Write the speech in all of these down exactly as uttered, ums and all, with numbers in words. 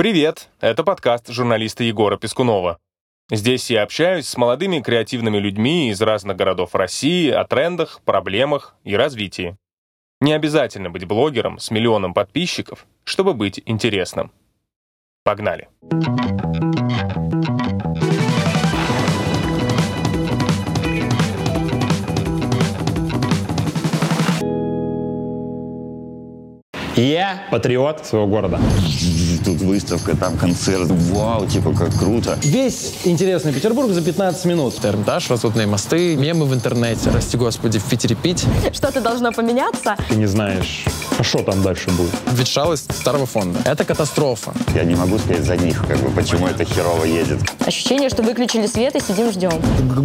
Привет! Это подкаст журналиста Егора Пискунова. Здесь я общаюсь с молодыми креативными людьми из разных городов России о трендах, проблемах и развитии. Не обязательно быть блогером с миллионом подписчиков, чтобы быть интересным. Погнали! Я патриот своего города. Тут выставка, там концерт. Вау, типа, как круто. Весь интересный Петербург за пятнадцать минут. Эрмитаж, разлутные мосты, мемы в интернете. Расти господи, в Питере пить. Что-то должно поменяться. Ты не знаешь, а что там дальше будет. Ветшалость старого фонда. Это катастрофа. Я не могу сказать за них, как бы, почему это херово едет. Ощущение, что выключили свет и сидим ждем.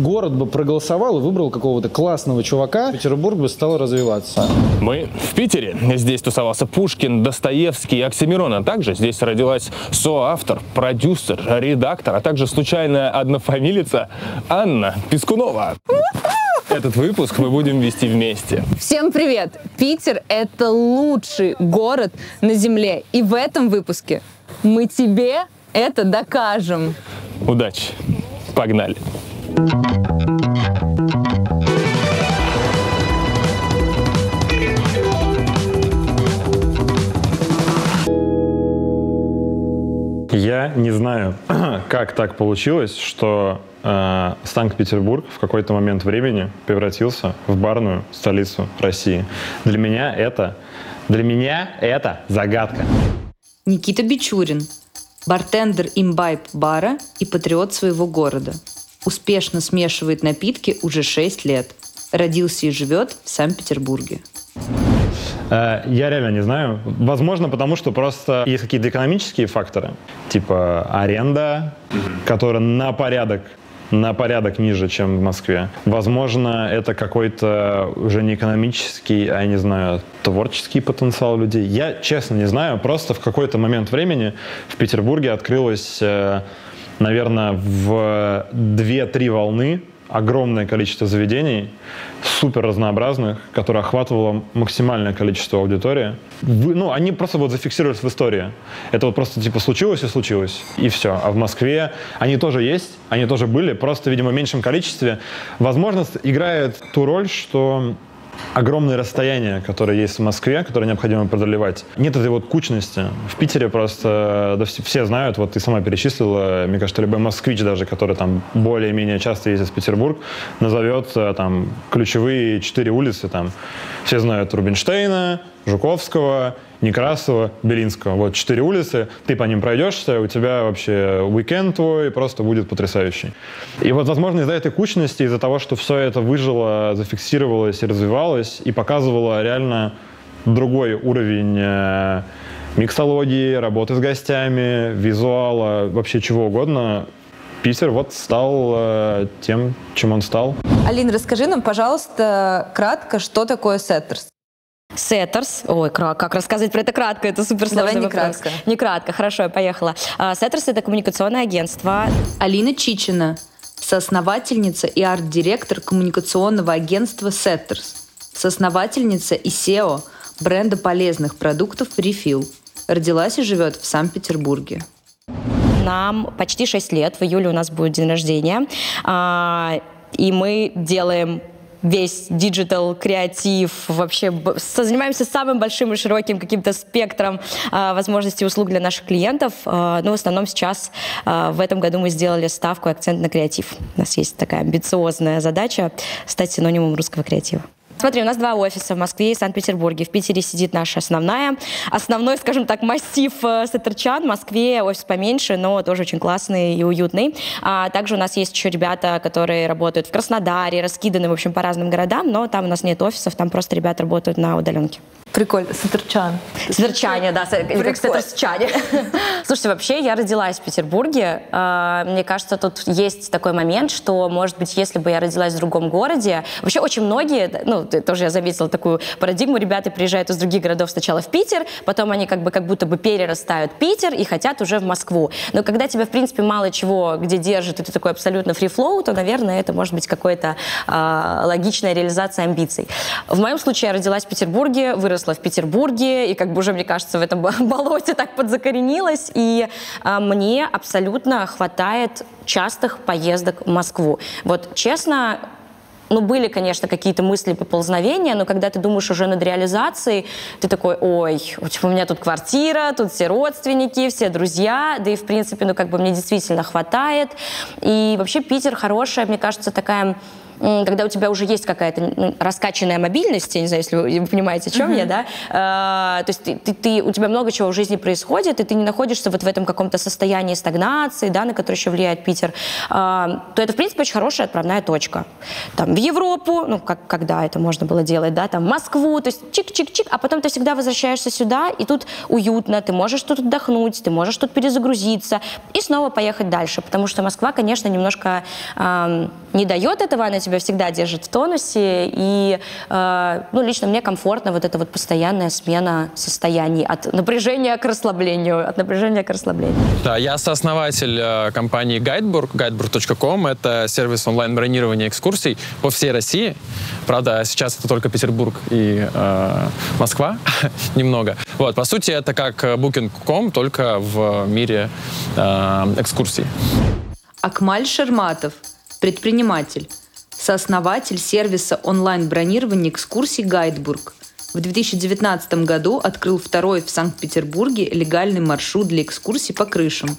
Город бы проголосовал и выбрал какого-то классного чувака. Петербург бы стал развиваться. Мы в Питере. Здесь тусовался Пушкин, Достоевский и Оксимирон. А также здесь родилась соавтор, продюсер, редактор, а также случайная однофамилица Анна Пискунова. Этот выпуск мы будем вести вместе. Всем привет! Питер — это лучший город на Земле. И в этом выпуске мы тебе это докажем. Удачи! Погнали! Я не знаю, как так получилось, что э, Санкт-Петербург в какой-то момент времени превратился в барную столицу России. Для меня это, для меня это загадка. Никита Бичурин, бартендер Imbibe бара и патриот своего города. Успешно смешивает напитки уже шесть лет. Родился и живет в Санкт-Петербурге. Я реально не знаю. Возможно, потому что просто есть какие-то экономические факторы, типа аренда, которая на порядок, на порядок ниже, чем в Москве. Возможно, это какой-то уже не экономический, а, я не знаю, творческий потенциал людей. Я, честно, не знаю. Просто в какой-то момент времени в Петербурге открылось, наверное, в две-три волны огромное количество заведений, супер разнообразных, которые охватывало максимальное количество аудитории. Вы, ну, они просто вот зафиксировались в истории. Это вот просто типа случилось и случилось, и все. А в Москве они тоже есть, они тоже были, просто, видимо, в меньшем количестве. Возможно, играет ту роль, что огромные расстояния, которые есть в Москве, которые необходимо преодолевать. Нет этой вот кучности. В Питере просто да, все знают, вот ты сама перечислила, мне кажется, любой москвич даже, который там более-менее часто ездит в Петербург, назовет там ключевые четыре улицы. Там. Все знают Рубинштейна, Жуковского, Некрасова, Белинского. Вот четыре улицы, ты по ним пройдешься, у тебя вообще уикенд твой просто будет потрясающий. И вот, возможно, из-за этой кучности, из-за того, что все это выжило, зафиксировалось и развивалось, и показывало реально другой уровень миксологии, работы с гостями, визуала, вообще чего угодно, Питер вот стал э, тем, чем он стал. Алина, расскажи нам, пожалуйста, кратко, что такое Сеттерс. Сеттерс. Ой, как рассказывать про это кратко? Это суперсложный Давай не вопрос. кратко. Не кратко. Хорошо, я поехала. Сеттерс — это коммуникационное агентство. Алина Чичина, соосновательница и арт-директор коммуникационного агентства Сеттерс, соосновательница и си и о бренда полезных продуктов «Рефил». Родилась и живет в Санкт-Петербурге. Нам почти шесть лет. В июле у нас будет день рождения. И мы делаем весь диджитал, креатив, вообще занимаемся самым большим и широким каким-то спектром э, возможностей и услуг для наших клиентов. Э, но в основном сейчас, э, в этом году мы сделали ставку и акцент на креатив. У нас есть такая амбициозная задача стать синонимом русского креатива. Смотри, у нас два офиса в Москве и Санкт-Петербурге. В Питере сидит наша основная, основной, скажем так, массив сеттерчан. В Москве офис поменьше, но тоже очень классный и уютный. А также у нас есть еще ребята, которые работают в Краснодаре, раскиданы, в общем, по разным городам, но там у нас нет офисов, там просто ребята работают на удаленке. Прикольно, сеттерчан. Сеттерчане, да, как сеттерчане. Слушайте, вообще я родилась в Петербурге. Мне кажется, тут есть такой момент, что, может быть, если бы я родилась в другом городе, вообще очень многие, ну, тоже я заметила такую парадигму, ребята приезжают из других городов сначала в Питер, потом они как бы как будто бы перерастают Питер и хотят уже в Москву. Но когда тебя, в принципе, мало чего где держит, и ты такой абсолютно фри-флоу, то, наверное, это может быть какая-то логичная реализация амбиций. В моем случае я родилась в Петербурге, выросла выросла в Петербурге, и как бы уже, мне кажется, в этом болоте так подзакоренилась, и э, мне абсолютно хватает частых поездок в Москву. Вот честно, ну, были, конечно, какие-то мысли поползновения, но когда ты думаешь уже над реализацией, ты такой, ой, у меня тут квартира, тут все родственники, все друзья, да и, в принципе, ну, как бы мне действительно хватает. И вообще Питер хорошая, мне кажется, такая... когда у тебя уже есть какая-то ну, раскачанная мобильность, я не знаю, если вы, вы понимаете, о чем mm-hmm. я, да, а, то есть ты, ты, ты, у тебя много чего в жизни происходит, и ты не находишься вот в этом каком-то состоянии стагнации, да, на которое еще влияет Питер, а, то это, в принципе, очень хорошая отправная точка. Там, в Европу, ну, как, когда это можно было делать, да, там, в Москву, то есть чик-чик-чик, а потом ты всегда возвращаешься сюда, и тут уютно, ты можешь тут отдохнуть, ты можешь тут перезагрузиться и снова поехать дальше, потому что Москва, конечно, немножко а, не дает этого, она тебя всегда держит в тонусе, и э, ну, лично мне комфортно вот эта вот постоянная смена состояний от напряжения к расслаблению, от напряжения к расслаблению. Да, я сооснователь э, компании Guideburg, guideburg точка ком, это сервис онлайн-бронирования экскурсий по всей России, правда, сейчас это только Петербург и э, Москва, немного. Вот, по сути, это как букинг точка ком, только в мире э, экскурсий. Акмаль Шерматов, предприниматель, сооснователь сервиса онлайн-бронирования экскурсий «Guideburg». В две тысячи девятнадцатом году открыл второй в Санкт-Петербурге легальный маршрут для экскурсий по крышам.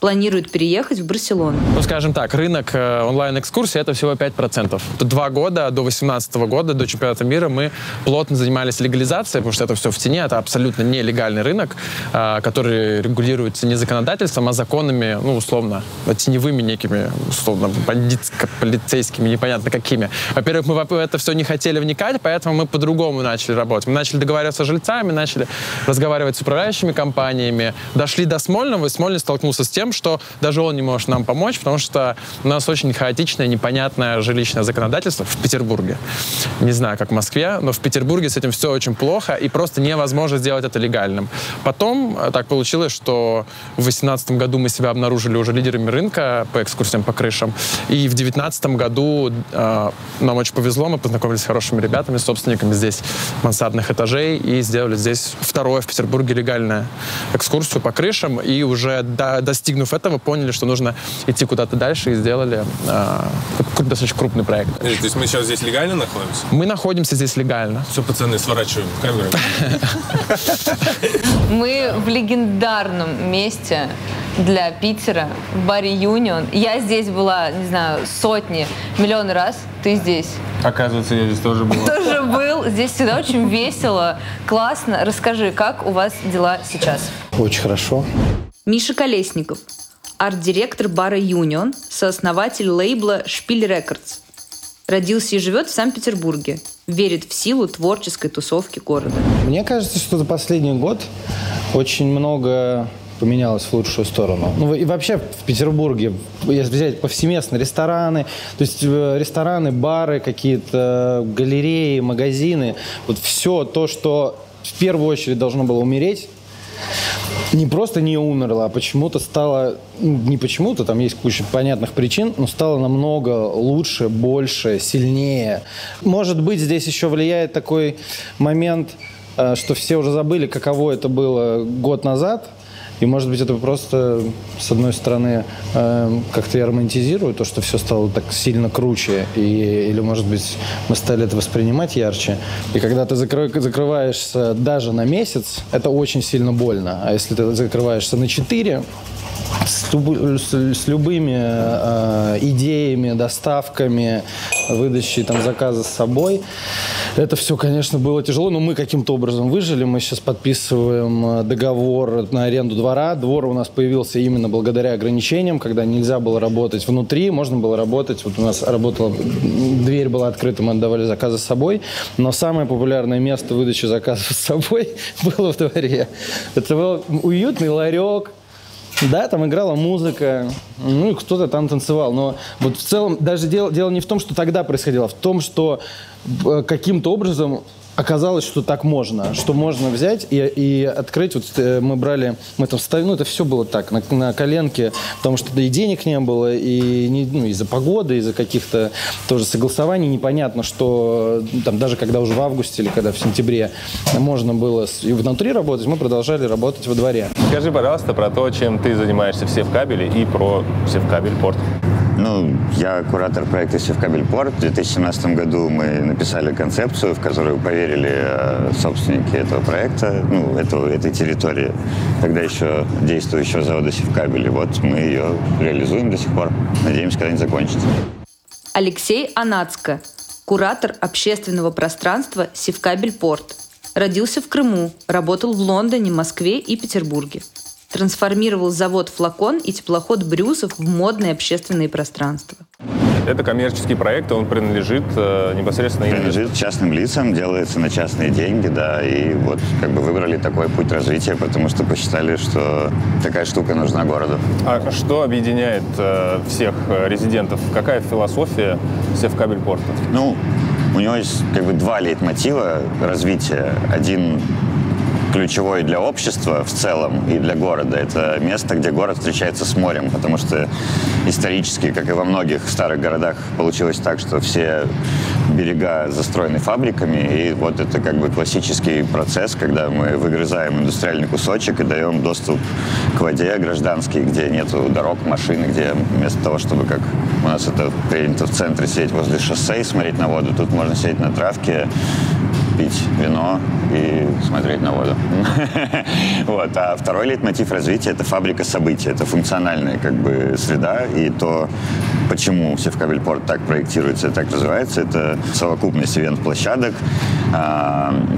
Планирует переехать в Барселону. Ну, скажем так, рынок онлайн-экскурсий — это всего пять процентов. Два года, до две тысячи восемнадцатого года, до чемпионата мира, мы плотно занимались легализацией, потому что это все в тени, это абсолютно нелегальный рынок, который регулируется не законодательством, а законами, ну, условно, теневыми некими, условно, бандитско-полицейскими, непонятно какими. Во-первых, мы в это все не хотели вникать, поэтому мы по-другому начали работать. Мы начали договариваться с жильцами, начали разговаривать с управляющими компаниями, дошли до Смольного, и Смольный столкнулся с тем, что даже он не может нам помочь, потому что у нас очень хаотичное, непонятное жилищное законодательство в Петербурге. Не знаю, как в Москве, но в Петербурге с этим все очень плохо, и просто невозможно сделать это легальным. Потом так получилось, что в две тысячи восемнадцатом году мы себя обнаружили уже лидерами рынка по экскурсиям по крышам, и в две тысячи девятнадцатом году э, нам очень повезло, мы познакомились с хорошими ребятами, собственниками здесь мансардных этажей, и сделали здесь второе в Петербурге легальную экскурсию по крышам, и уже до, достигли Достигнув этого, поняли, что нужно идти куда-то дальше, и сделали э, достаточно крупный проект. Э, то есть мы сейчас здесь легально находимся? Мы находимся здесь легально. Все, пацаны, сворачиваем камеру. Мы в легендарном месте для Питера, в баре Union. Я здесь была, не знаю, сотни, миллион раз, ты здесь. Оказывается, я здесь тоже был. Тоже был. Здесь всегда очень весело, классно. Расскажи, как у вас дела сейчас? Очень хорошо. Миша Колесников, арт-директор бара Union, сооснователь лейбла «Шпиль Рекордс». Родился и живет в Санкт-Петербурге. Верит в силу творческой тусовки города. Мне кажется, что за последний год очень много поменялось в лучшую сторону. Ну и вообще в Петербурге, если взять повсеместно, рестораны, то есть рестораны, бары, какие-то галереи, магазины, вот все то, что в первую очередь должно было умереть, не просто не умерла, а почему-то стало, не почему-то, там есть куча понятных причин, но стало намного лучше, больше, сильнее. Может быть, здесь еще влияет такой момент, что все уже забыли, каково это было год назад. И, может быть, это просто, с одной стороны, э, как-то я романтизирую то, что все стало так сильно круче, и, или, может быть, мы стали это воспринимать ярче. И когда ты закры, закрываешься даже на месяц, это очень сильно больно. А если ты закрываешься на четыре, с, с, с любыми э, идеями, доставками, выдачей там, заказа с собой, это все, конечно, было тяжело, но мы каким-то образом выжили. Мы сейчас подписываем договор на аренду двора. Двор у нас появился именно благодаря ограничениям, когда нельзя было работать внутри, можно было работать. Вот у нас работала, дверь была открыта, мы отдавали заказы с собой, но самое популярное место выдачи заказов с собой было в дворе. Это был уютный ларек. Да, там играла музыка, ну и кто-то там танцевал. Но вот в целом даже дело, дело не в том, что тогда происходило, а в том, что каким-то образом оказалось, что так можно, что можно взять и, и открыть. Вот мы брали, мы там ставили, ну это все было так, на, на коленке, потому что да и денег не было, и не, ну, из-за погоды, из-за каких-то тоже согласований непонятно, что там даже когда уже в августе или когда в сентябре можно было и внутри работать, мы продолжали работать во дворе. Скажи, пожалуйста, про то, чем ты занимаешься в Севкабеле и про Севкабель Порт. Ну, я куратор проекта «Севкабель Порт». В две тысячи семнадцатом году мы написали концепцию, в которую поверили собственники этого проекта, ну, этого, этой территории, тогда еще действующего завода «Севкабель». И вот мы ее реализуем до сих пор. Надеемся, когда-нибудь закончится. Алексей Онацко, куратор общественного пространства «Севкабель Порт». Родился в Крыму, работал в Лондоне, Москве и Петербурге. Трансформировал завод «Флакон» и теплоход «Брюсов» в модные общественные пространства. Это коммерческий проект, он принадлежит э, непосредственно... Принадлежит частным лицам, делается на частные деньги, да, и вот как бы выбрали такой путь развития, потому что посчитали, что такая штука нужна городу. А что объединяет э, всех резидентов? Какая философия Севкабель Порта? Ну, у него есть как бы два лейтмотива развития. Один... ключевой для общества в целом и для города. Это место, где город встречается с морем, потому что исторически, как и во многих старых городах, получилось так, что все берега застроены фабриками, и вот это как бы классический процесс, когда мы выгрызаем индустриальный кусочек и даем доступ к воде гражданский, где нету дорог, машин, где вместо того, чтобы, как у нас это принято в центре, сидеть возле шоссе и смотреть на воду, тут можно сидеть на травке, пить вино и смотреть на воду. Вот. А второй лейтмотив развития – это фабрика событий. Это функциональная как бы среда, и то, почему Севкабель Порт так проектируется и так развивается, это совокупность ивент-площадок,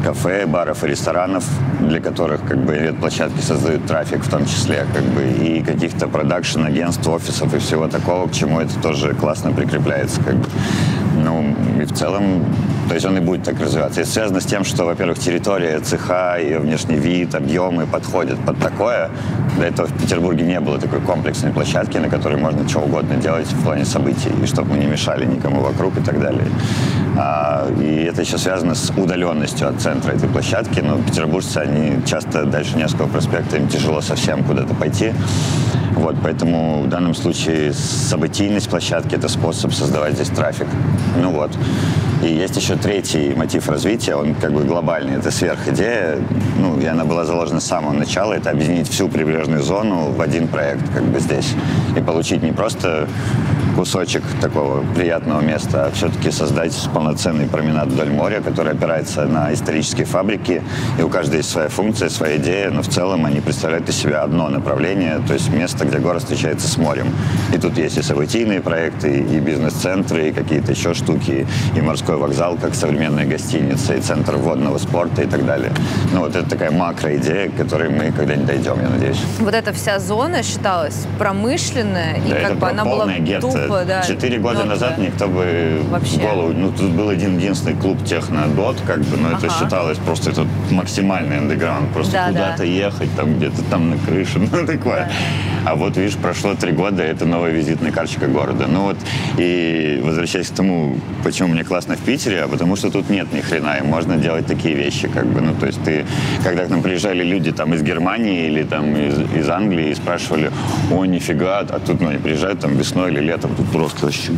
кафе, баров и ресторанов, для которых как бы ивент-площадки создают трафик в том числе, как бы, и каких-то продакшн-агентств, офисов и всего такого, к чему это тоже классно прикрепляется. Как бы. Ну, и в целом, то есть он и будет так развиваться. И связано с тем, что, во-первых, территория, цеха, ее внешний вид, объемы подходят под такое. До этого в Петербурге не было такой комплексной площадки, на которой можно чего угодно делать в плане событий, и чтобы мы не мешали никому вокруг и так далее. А, и это еще связано с удаленностью от центра этой площадки. Но петербуржцы, они часто дальше Невского проспекта, им тяжело совсем куда-то пойти. Вот, поэтому в данном случае событийность площадки – это способ создавать здесь трафик. Ну вот. И есть еще третий мотив развития, он как бы глобальный, это сверхидея, ну, и она была заложена с самого начала, это объединить всю прибрежную зону в один проект как бы здесь. И получить не просто кусочек такого приятного места, а все-таки создать полноценный променад вдоль моря, который опирается на исторические фабрики, и у каждой есть своя функция, своя идея, но в целом они представляют из себя одно направление, то есть место, где город встречается с морем. И тут есть и событийные проекты, и бизнес-центры, и какие-то еще штуки, и морской вокзал, как современная гостиница, и центр водного спорта и так далее. Ну вот это такая макроидея, к которой мы когда-нибудь дойдем, я надеюсь. Вот эта вся зона считалась промышленная, да, и как бы она была гетто. Четыре да, года назад да. никто бы вообще. Голову... Ну, тут был один-единственный клуб «Технодот», как бы, но ага. это считалось просто это максимальный андеграунд. Просто да, куда-то да. ехать, там где-то там на крыше, ну, такое. Да. А вот, видишь, прошло три года, это новая визитная карточка города. Ну вот, и возвращаясь к тому, почему мне классно в Питере, а потому что тут нет ни хрена, и можно делать такие вещи, как бы, ну, то есть ты, когда к нам приезжали люди там из Германии или там из, из Англии, и спрашивали, о, нифига, а тут, ну, они приезжают там весной или летом, тут просто вообще,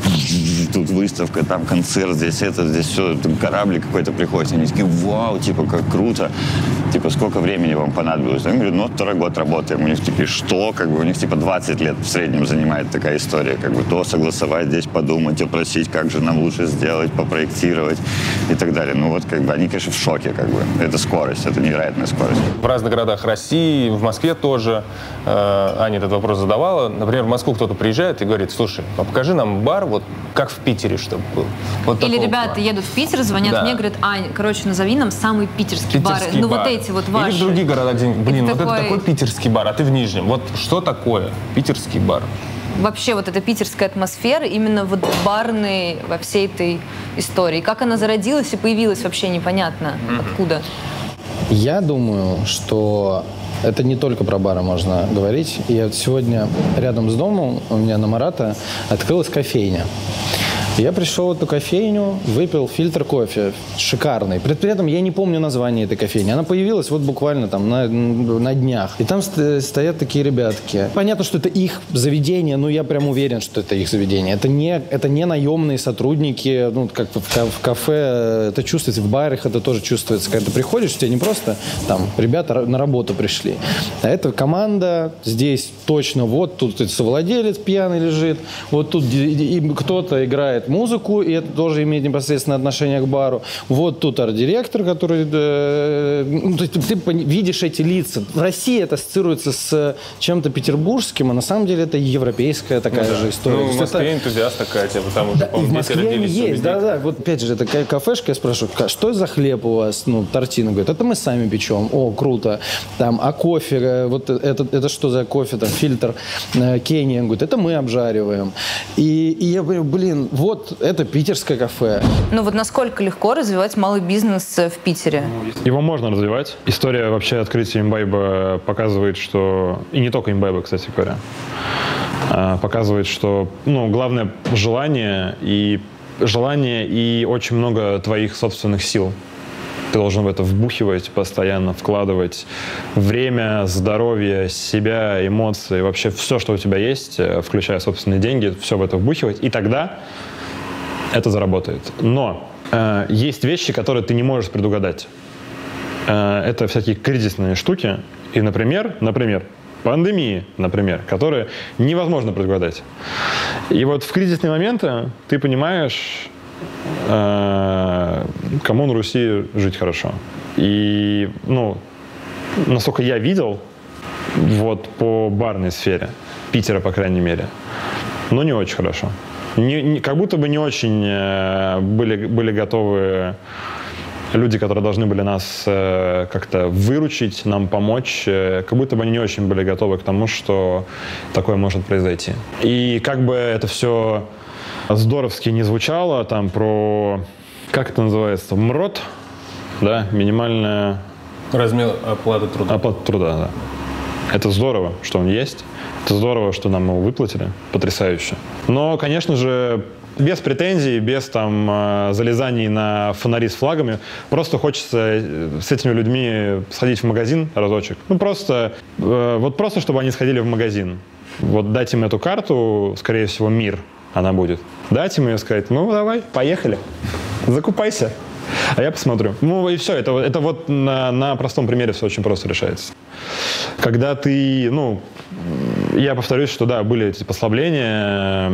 тут выставка, там концерт, здесь это, здесь все, там кораблик какой-то приходит. Они такие, вау, типа, как круто. Типа, сколько времени вам понадобилось? Я говорю, ну, второй год работаем. У них такие, что? Как бы у них, типа, двадцать лет в среднем занимает такая история. Как бы то согласовать, здесь подумать, опросить, как же нам лучше сделать, попроектировать и так далее. Ну, вот, как бы, они, конечно, в шоке, как бы. Это скорость, это невероятная скорость. В разных городах России, в Москве тоже. Аня этот вопрос задавала. Например, в Москву кто-то приезжает и говорит, слушай, а покажи нам бар, вот как в Питере, чтобы был. Вот или ребята бар. Едут в Питер, звонят да. мне, говорят, Ань, короче, назови нам самые питерские, питерские бары. Бар. Ну вот эти вот ваши. Или в другие города, где, блин, это вот такой... это такой питерский бар, а ты в Нижнем. Вот что такое питерский бар? Вообще вот эта питерская атмосфера, именно вот барной во всей этой истории. Как она зародилась и появилась, вообще непонятно mm-hmm. откуда. Я думаю, что... это не только про бары можно говорить. И вот сегодня рядом с домом у меня на Марата открылась кофейня. Я пришел в эту кофейню, выпил фильтр кофе, шикарный. При этом я не помню название этой кофейни. Она появилась вот буквально там на, на днях. И там стоят такие ребятки. Понятно, что это их заведение, но я прям уверен, что это их заведение. Это не, это не наемные сотрудники, ну, как в кафе это чувствуется, в барах это тоже чувствуется. Когда ты приходишь, у тебя не просто там ребята на работу пришли. А это команда, здесь точно вот тут совладелец пьяный лежит, вот тут кто-то играет музыку, и это тоже имеет непосредственное отношение к бару. Вот тут арт-директор, который... Э, ну, ты, ты видишь эти лица. В России это ассоциируется с чем-то петербургским, а на самом деле это европейская такая ну, же история. Ну, в Москве это... энтузиаст такая, типа, там уже, да, по-моему, в Москве есть, да-да. Вот опять же, это кафешка, я спрашиваю, что за хлеб у вас? Ну, тортина, говорит, это мы сами печем. О, круто. Там, а кофе, вот это, это что за кофе, там, фильтр Кения, говорит, это мы обжариваем. И, и я говорю, блин, вот это питерское кафе. Ну вот насколько легко развивать малый бизнес в Питере? Его можно развивать. История вообще открытия Imbibe показывает, что... И не только Imbibe, кстати говоря. Показывает, что, ну, главное желание и желание и очень много твоих собственных сил. Ты должен в это вбухивать, постоянно вкладывать время, здоровье, себя, эмоции, вообще все, что у тебя есть, включая собственные деньги, все в это вбухивать, и тогда это заработает. Но э, есть вещи, которые ты не можешь предугадать. Э, это всякие кризисные штуки, и, например, например, пандемии, например, которые невозможно предугадать. И вот в кризисные моменты ты понимаешь, кому на Руси жить хорошо. И, ну, насколько я видел, вот по барной сфере Питера, по крайней мере, ну, не очень хорошо. Не, не, как будто бы не очень э, были, были готовы люди, которые должны были нас э, как-то выручить, нам помочь, э, как будто бы они не очень были готовы к тому, что такое может произойти. И как бы это все... здоровски не звучало, там про, как это называется, МРОТ, да, минимальная... Размер оплаты труда. Оплата труда, да. Это здорово, что он есть, это здорово, что нам его выплатили, потрясающе. Но, конечно же, без претензий, без там залезаний на фонари с флагами, просто хочется с этими людьми сходить в магазин разочек. Ну просто, вот просто, чтобы они сходили в магазин. Вот дать им эту карту, скорее всего, мир. Она будет. Дать ему и сказать, ну давай, поехали, закупайся, а я посмотрю. Ну и все, это, это вот на, на простом примере все очень просто решается. Когда ты, ну, я повторюсь, что да, были эти послабления,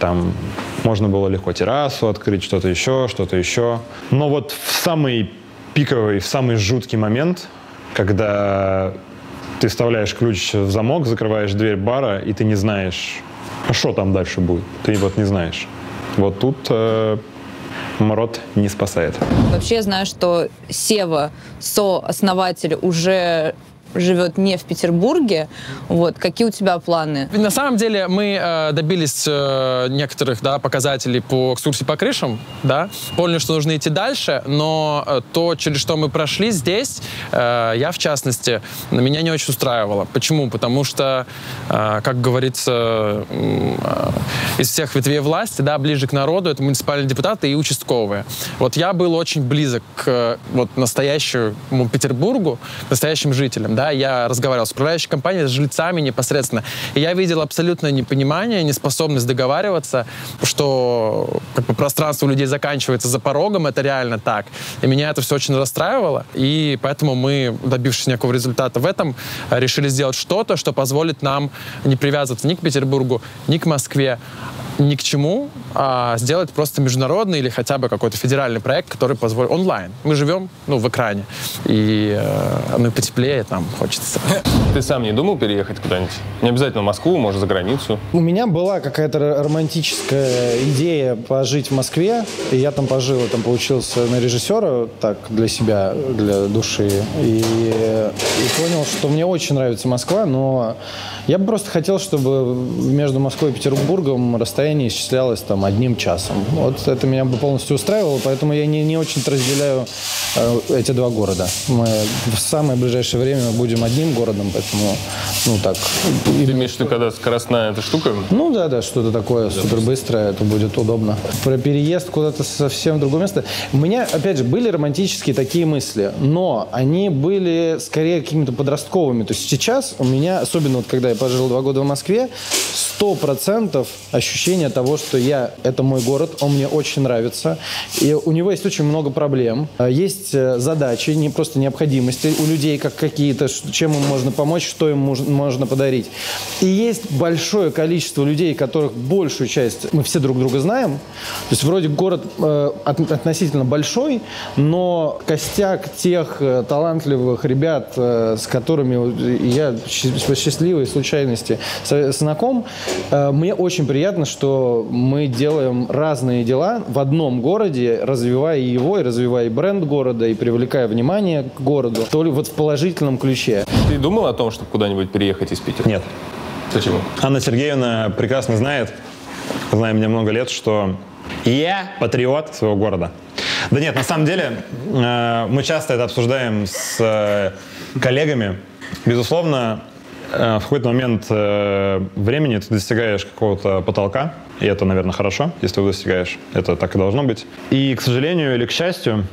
там можно было легко террасу открыть, что-то еще, что-то еще. Но вот в самый пиковый, в самый жуткий момент, когда ты вставляешь ключ в замок, закрываешь дверь бара, и ты не знаешь, а что там дальше будет? Ты вот не знаешь. Вот тут э, МРОТ не спасает. Вообще я знаю, что Сева, сооснователь, уже живет не в Петербурге. Вот. Какие у тебя планы? На самом деле мы э, добились э, некоторых, да, показателей по экскурсии по крышам. Да? Поняли, что нужно идти дальше, но э, то, через что мы прошли здесь, э, я в частности, меня не очень устраивало. Почему? Потому что, э, как говорится, э, э, из всех ветвей власти, да, ближе к народу, это муниципальные депутаты и участковые. Вот я был очень близок к э, вот, настоящему Петербургу, к настоящим жителям. Да? Я разговаривал с управляющей компанией, с жильцами непосредственно. И я видел абсолютное непонимание, неспособность договариваться, что как бы, пространство у людей заканчивается за порогом, это реально так. И меня это все очень расстраивало. И поэтому мы, добившись некого результата в этом, решили сделать что-то, что позволит нам не привязываться ни к Петербургу, ни к Москве, ни к чему, а сделать просто международный или хотя бы какой-то федеральный проект, который позволит онлайн. Мы живем, ну, в экране, и э, ну, потеплее там хочется. Ты сам не думал переехать куда-нибудь? Не обязательно в Москву, может, за границу? У меня была какая-то романтическая идея пожить в Москве, и я там пожил, там получился на режиссера, так, для себя, для души, и, и понял, что мне очень нравится Москва, но я бы просто хотел, чтобы между Москвой и Петербургом расстояние исчислялось там одним часом. Вот это меня бы полностью устраивало, поэтому я не, не очень разделяю э, эти два города. Мы в самое ближайшее время будем будем одним городом, поэтому, ну, так. Ты имеешь в виду, когда скоростная эта штука? Ну, да, да, что-то такое супербыстрое, это будет удобно. Про переезд куда-то совсем в другое место. У меня, опять же, были романтические такие мысли, но они были скорее какими-то подростковыми. То есть сейчас у меня, особенно вот когда я пожил два года в Москве, сто процентов ощущение того, что я, это мой город, он мне очень нравится, и у него есть очень много проблем, есть задачи, не просто необходимости у людей, как какие-то, чем им можно помочь, что им можно подарить. И есть большое количество людей, которых большую часть мы все друг друга знаем. То есть вроде город э, относительно большой, но костяк тех э, талантливых ребят, э, с которыми я по счастливой случайности знаком, э, мне очень приятно, что мы делаем разные дела в одном городе, развивая его, и развивая и бренд города, и привлекая внимание к городу, то ли вот в положительном ключе. Ты думал о том, чтобы куда-нибудь переехать из Питера? Нет. Почему? Анна Сергеевна прекрасно знает, зная меня много лет, что я патриот своего города. Да нет, на самом деле, мы часто это обсуждаем с коллегами. Безусловно, в какой-то момент времени ты достигаешь какого-то потолка, и это, наверное, хорошо, если ты достигаешь. Это так и должно быть. И, к сожалению или к счастью,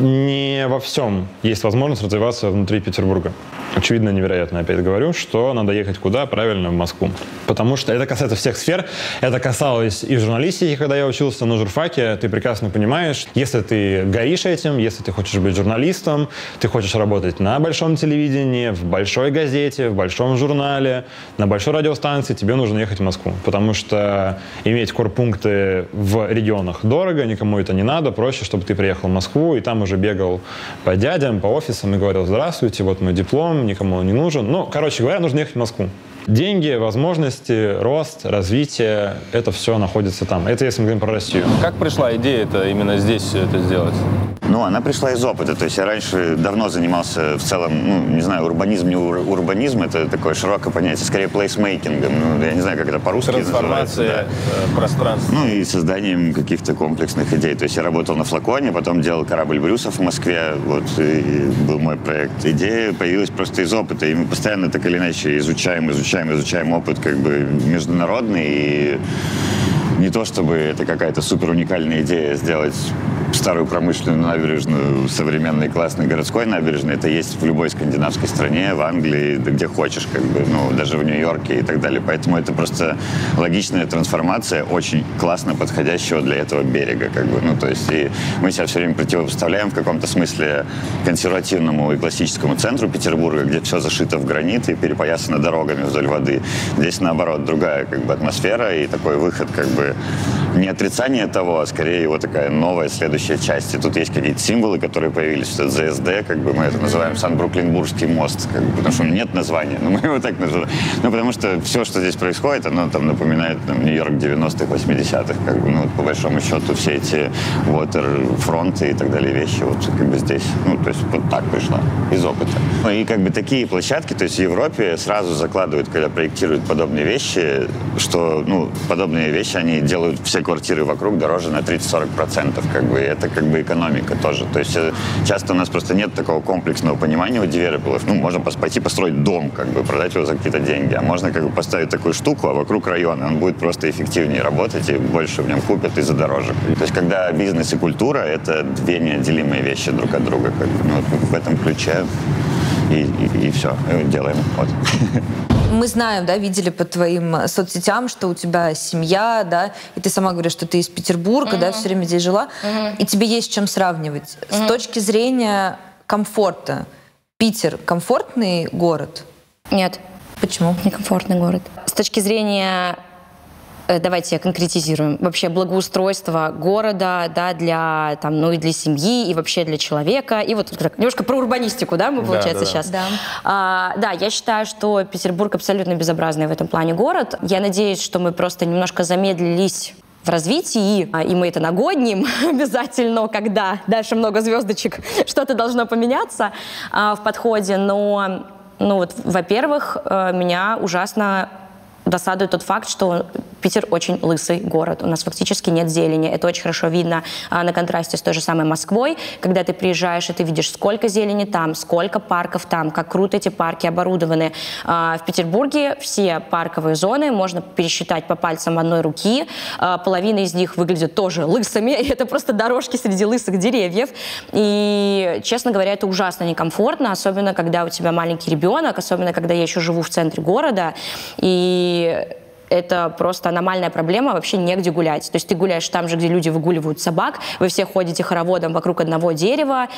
не во всем есть возможность развиваться внутри Петербурга. Очевидно, невероятно, опять говорю, что надо ехать куда? Правильно, в Москву. Потому что это касается всех сфер. Это касалось и журналистики, когда я учился на журфаке. Ты прекрасно понимаешь, если ты горишь этим, если ты хочешь быть журналистом, ты хочешь работать на большом телевидении, в большой газете, в большом журнале, на большой радиостанции, тебе нужно ехать в Москву. Потому что иметь корпункты в регионах дорого, никому это не надо. Проще, чтобы ты приехал в Москву и там уже бегал по дядям, по офисам и говорил: здравствуйте, вот мой диплом, никому он не нужен. Ну, короче говоря, нужно ехать в Москву. Деньги, возможности, рост, развитие, это все находится там. Это если мы говорим про Россию. Как пришла идея-то именно здесь все это сделать? Ну, она пришла из опыта. То есть я раньше давно занимался в целом, ну, не знаю, урбанизм, не ур- урбанизм, это такое широкое понятие, скорее плейсмейкингом, ну, я не знаю, как это по-русски называется. Трансформация пространства. Ну, и созданием каких-то комплексных идей. То есть я работал на Флаконе, потом делал корабль Брюсов в Москве, вот, и был мой проект. Идея появилась просто из опыта, и мы постоянно так или иначе изучаем, изучаем, изучаем опыт как бы международный, и не то чтобы это какая-то супер уникальная идея сделать старую промышленную набережную современной классной городской набережной. Это есть в любой скандинавской стране, в Англии, да где хочешь, как бы, ну, даже в Нью-Йорке и так далее. Поэтому это просто логичная трансформация очень классно подходящего для этого берега, как бы. Ну, то есть и мы себя все время противопоставляем в каком-то смысле консервативному и классическому центру Петербурга, где все зашито в гранит и перепоясано дорогами вдоль воды. Здесь, наоборот, другая, как бы, атмосфера и такой выход, как бы, не отрицание того, а скорее его такая новая, следующая часть. И тут есть какие-то символы, которые появились. Это ЗСД, как бы мы это называем, Сан-Бруклинбургский мост, как бы, потому что нет названия, но мы его так называем. Ну, потому что все, что здесь происходит, оно там напоминает там, Нью-Йорк девяностых, восьмидесятых, как бы, ну, по большому счету, все эти waterfronты и так далее вещи, вот, как бы, здесь. Ну, то есть вот так пришло, из опыта. Ну, и, как бы, такие площадки, то есть в Европе сразу закладывают, когда проектируют подобные вещи, что, ну, подобные вещи, они делают все квартиры вокруг дороже на тридцать-сорок процентов, как бы, это, как бы, экономика тоже. То есть часто у нас просто нет такого комплексного понимания у девелоперов. Ну, можно пойти построить дом, как бы, продать его за какие-то деньги, а можно, как бы, поставить такую штуку, а вокруг района он будет просто эффективнее работать, и больше в нем купят и задороже. То есть когда бизнес и культура — это две неотделимые вещи друг от друга, как бы, ну, в этом ключе и, и, и все, делаем. Вот. Мы знаем, да, видели по твоим соцсетям, что у тебя семья, да, и ты сама говоришь, что ты из Петербурга, mm-hmm. да, все время здесь жила, mm-hmm. и тебе есть с чем сравнивать. Mm-hmm. С точки зрения комфорта, Питер комфортный город? Нет. Почему? Некомфортный город. С точки зрения, давайте конкретизируем, вообще благоустройство города, да, для, там, ну, и для семьи, и вообще для человека. И вот немножко про урбанистику, да, мы, получается, да, да, сейчас. Да. А, да, я считаю, что Петербург абсолютно безобразный в этом плане город. Я надеюсь, что мы просто немножко замедлились в развитии, и мы это нагодним обязательно, когда дальше много звездочек, что-то должно поменяться а, в подходе. Но, ну, вот, во-первых, меня ужасно досадует тот факт, что Питер очень лысый город, у нас фактически нет зелени. Это очень хорошо видно а, на контрасте с той же самой Москвой, когда ты приезжаешь и ты видишь, сколько зелени там, сколько парков там, как круто эти парки оборудованы. А, в Петербурге все парковые зоны можно пересчитать по пальцам одной руки, а, половина из них выглядит тоже лысыми, это просто дорожки среди лысых деревьев, и, честно говоря, это ужасно некомфортно, особенно когда у тебя маленький ребенок, особенно когда я еще живу в центре города, и это просто аномальная проблема, вообще негде гулять. То есть ты гуляешь там же, где люди выгуливают собак, вы все ходите хороводом вокруг одного дерева,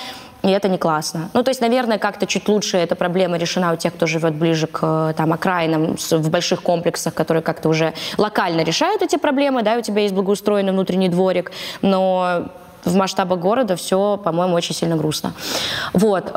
и это не классно. Ну, то есть, наверное, как-то чуть лучше эта проблема решена у тех, кто живет ближе к там, окраинам, в больших комплексах, которые как-то уже локально решают эти проблемы, да, у тебя есть благоустроенный внутренний дворик, но в масштабах города все, по-моему, очень сильно грустно. Вот.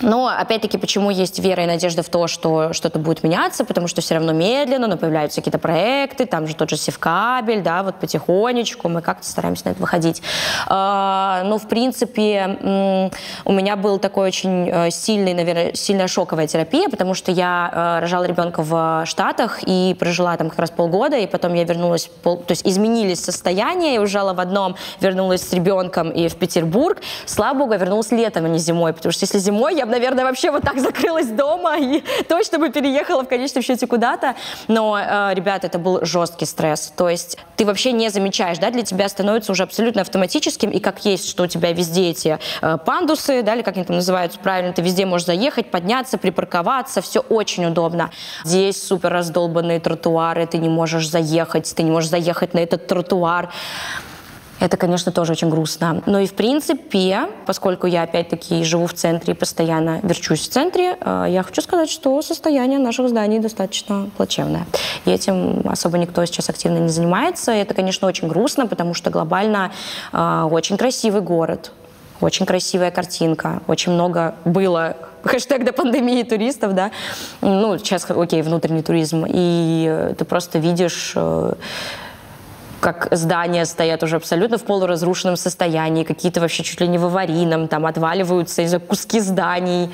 Но, опять-таки, почему есть вера и надежда в то, что что-то будет меняться, потому что все равно медленно, но появляются какие-то проекты, там же тот же Севкабель, да, вот потихонечку мы как-то стараемся на это выходить. Но, в принципе, у меня был такой очень сильный, наверное, сильная шоковая терапия, потому что я рожала ребенка в Штатах и прожила там как раз полгода, и потом я вернулась, то есть изменились состояния, я уезжала в одном, вернулась с ребенком и в Петербург. Слава богу, я вернулась летом, а не зимой, потому что если зимой, я бы, наверное, вообще вот так закрылась дома и точно бы переехала в конечном счете куда-то. Но, э, ребята, это был жесткий стресс. То есть ты вообще не замечаешь, да, для тебя становится уже абсолютно автоматическим. И как есть, что у тебя везде эти э, пандусы, да, или как они там называются правильно, ты везде можешь заехать, подняться, припарковаться, все очень удобно. Здесь супер раздолбанные тротуары, ты не можешь заехать, ты не можешь заехать на этот тротуар. Это, конечно, тоже очень грустно. Но и, в принципе, поскольку я, опять-таки, живу в центре и постоянно верчусь в центре, я хочу сказать, что состояние наших зданий достаточно плачевное. И этим особо никто сейчас активно не занимается. И это, конечно, очень грустно, потому что глобально очень красивый город, очень красивая картинка, очень много было хэштег до пандемии туристов, да. Ну, сейчас, окей, внутренний туризм. И ты просто видишь, как здания стоят уже абсолютно в полуразрушенном состоянии, какие-то вообще чуть ли не в аварийном, там отваливаются из-за куски зданий,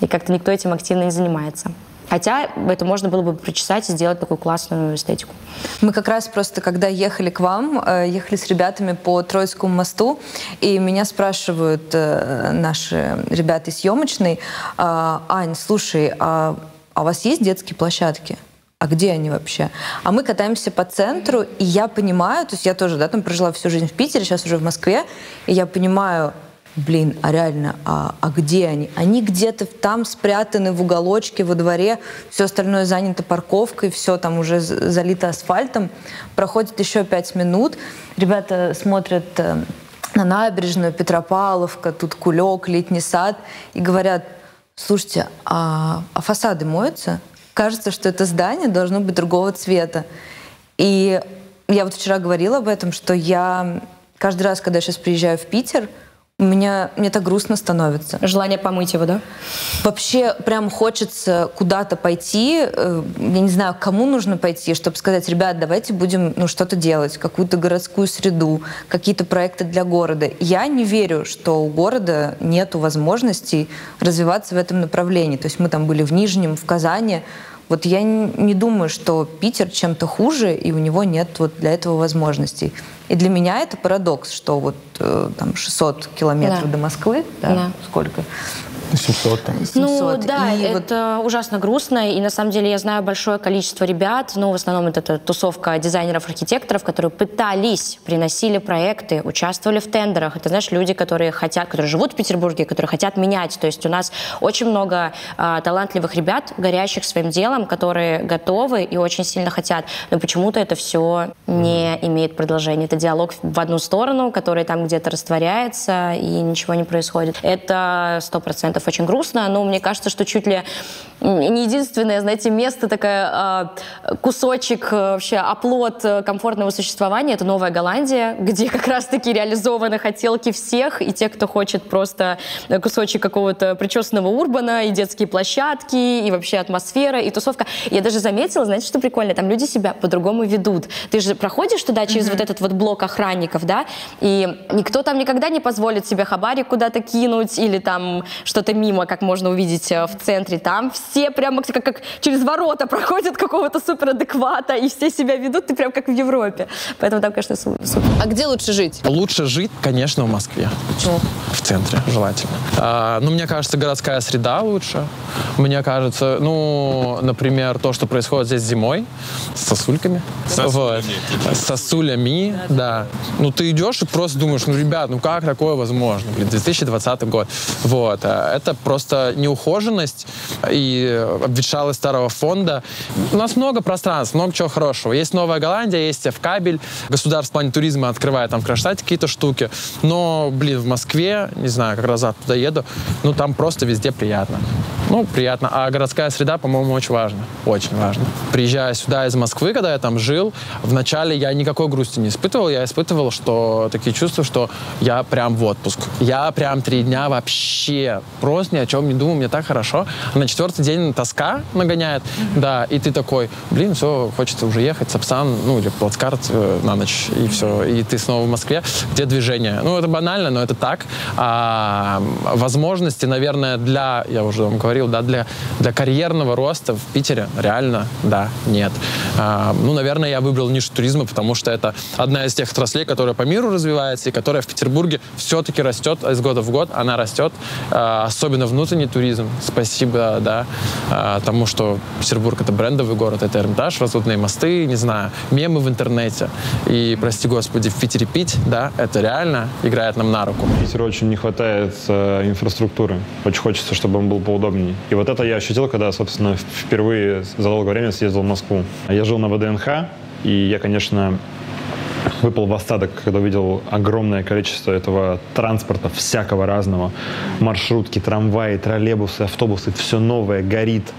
и как-то никто этим активно не занимается. Хотя это можно было бы причесать и сделать такую классную эстетику. Мы как раз просто, когда ехали к вам, ехали с ребятами по Троицкому мосту, и меня спрашивают наши ребята из съемочной: «Ань, слушай, а у вас есть детские площадки? А где они вообще?» А мы катаемся по центру, и я понимаю, то есть я тоже, да, там прожила всю жизнь в Питере, сейчас уже в Москве, и я понимаю, блин, а реально, а, а где они? Они где-то там спрятаны в уголочке, во дворе, все остальное занято парковкой, все там уже залито асфальтом. Проходит еще пять минут, ребята смотрят на набережную, Петропавловка, тут Кулек, Летний сад, и говорят: «Слушайте, а, а фасады моются? Кажется, что это здание должно быть другого цвета». И я вот вчера говорила об этом, что я каждый раз, когда я сейчас приезжаю в Питер, у меня, мне так грустно становится. Желание помыть его, да? Вообще прям хочется куда-то пойти, я не знаю, кому нужно пойти, чтобы сказать: ребят, давайте будем ну, что-то делать, какую-то городскую среду, какие-то проекты для города. Я не верю, что у города нет возможностей развиваться в этом направлении. То есть мы там были в Нижнем, в Казани. Вот я не думаю, что Питер чем-то хуже, и у него нет вот для этого возможностей. И для меня это парадокс, что вот э, там шестьсот километров, да, до Москвы, да? Да. Сколько? семьсот. семьсот. Ну да, и это вот ужасно грустно, и на самом деле я знаю большое количество ребят, ну в основном это, это тусовка дизайнеров-архитекторов, которые пытались, приносили проекты, участвовали в тендерах. Это, знаешь, люди, которые хотят, которые живут в Петербурге, которые хотят менять. То есть у нас очень много а, талантливых ребят, горящих своим делом, которые готовы и очень сильно хотят, но почему-то это все не имеет продолжения. Это диалог в одну сторону, который там где-то растворяется, и ничего не происходит. Это сто процентов очень грустно, но мне кажется, что чуть ли не единственное, знаете, место, такая, кусочек, вообще оплот комфортного существования — это Новая Голландия, где как раз-таки реализованы хотелки всех, и тех, кто хочет просто кусочек какого-то причесанного урбана, и детские площадки, и вообще атмосфера, и тусовка. Я даже заметила, знаете, что прикольно? Там люди себя по-другому ведут. Ты же проходишь туда через mm-hmm. вот этот вот блок охранников, да, и никто там никогда не позволит себе хабарик куда-то кинуть или там что-то мимо, как можно увидеть в центре. Там все все прямо как, как через ворота проходят какого-то суперадеквата, и все себя ведут, ты прям как в Европе. Поэтому там, конечно, супер. А где лучше жить? Лучше жить, конечно, в Москве. Почему? В центре, желательно. А, ну, мне кажется, городская среда лучше. Мне кажется, ну, например, то, что происходит здесь зимой, с сосульками. Сосулями. Вот. Сосулями, да, да. Ну, ты идешь и просто думаешь, ну, ребят, ну как такое возможно? Блин, две тысячи двадцатый год. Вот. Это просто неухоженность и обветшалость старого фонда. У нас много пространств, много чего хорошего. Есть Новая Голландия, есть Севкабель. Государство в плане туризма открывает там в Кронштадте какие-то штуки. Но, блин, в Москве, не знаю, как раз оттуда еду, ну, там просто везде приятно. Ну, приятно. А городская среда, по-моему, очень важна. Очень важна. Приезжая сюда из Москвы, когда я там жил, вначале я никакой грусти не испытывал. Я испытывал, что такие чувства, что я прям в отпуск. Я прям три дня вообще просто ни о чем не думал, мне так хорошо. А на четвертый день тоска нагоняет, да, и ты такой, блин, все, хочется уже ехать, Сапсан, ну, или плацкарт на ночь, и все. И ты снова в Москве. Где движение? Ну, это банально, но это так. А возможности, наверное, для, я уже вам говорил, да, для, для карьерного роста в Питере реально, да, нет. А, ну, наверное, я выбрал нишу туризма, потому что это одна из тех отраслей, которая по миру развивается и которая в Петербурге все-таки растет из года в год, она растет, а, особенно внутренний туризм. Спасибо, да, а, тому, что Петербург — это брендовый город, это Эрмитаж, разводные мосты, не знаю, мемы в интернете. И, прости господи, в Питере пить, да, это реально играет нам на руку. Питеру очень не хватает э, инфраструктуры. Очень хочется, чтобы он был поудобнее. И вот это я ощутил, когда, собственно, впервые за долгое время съездил в Москву. Я жил на вэ дэ эн ха, и я, конечно, выпал в остаток, когда увидел огромное количество этого транспорта, всякого разного. Маршрутки, трамваи, троллейбусы, автобусы, все новое, горит.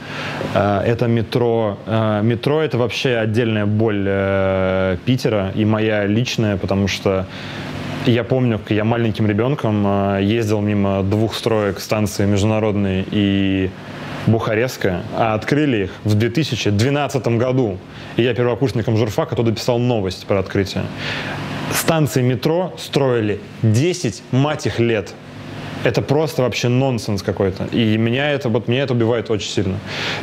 Это метро. Метро — это вообще отдельная боль Питера, и моя личная, потому что я помню, как я маленьким ребенком ездил мимо двух строек станции Международной и Бухарестская, а открыли их в две тысячи двенадцатом году. И я первокурсником журфака туда писал новость про открытие. Станции метро строили десять, мать их, лет. Это просто вообще нонсенс какой-то. И меня это, вот, меня это убивает очень сильно.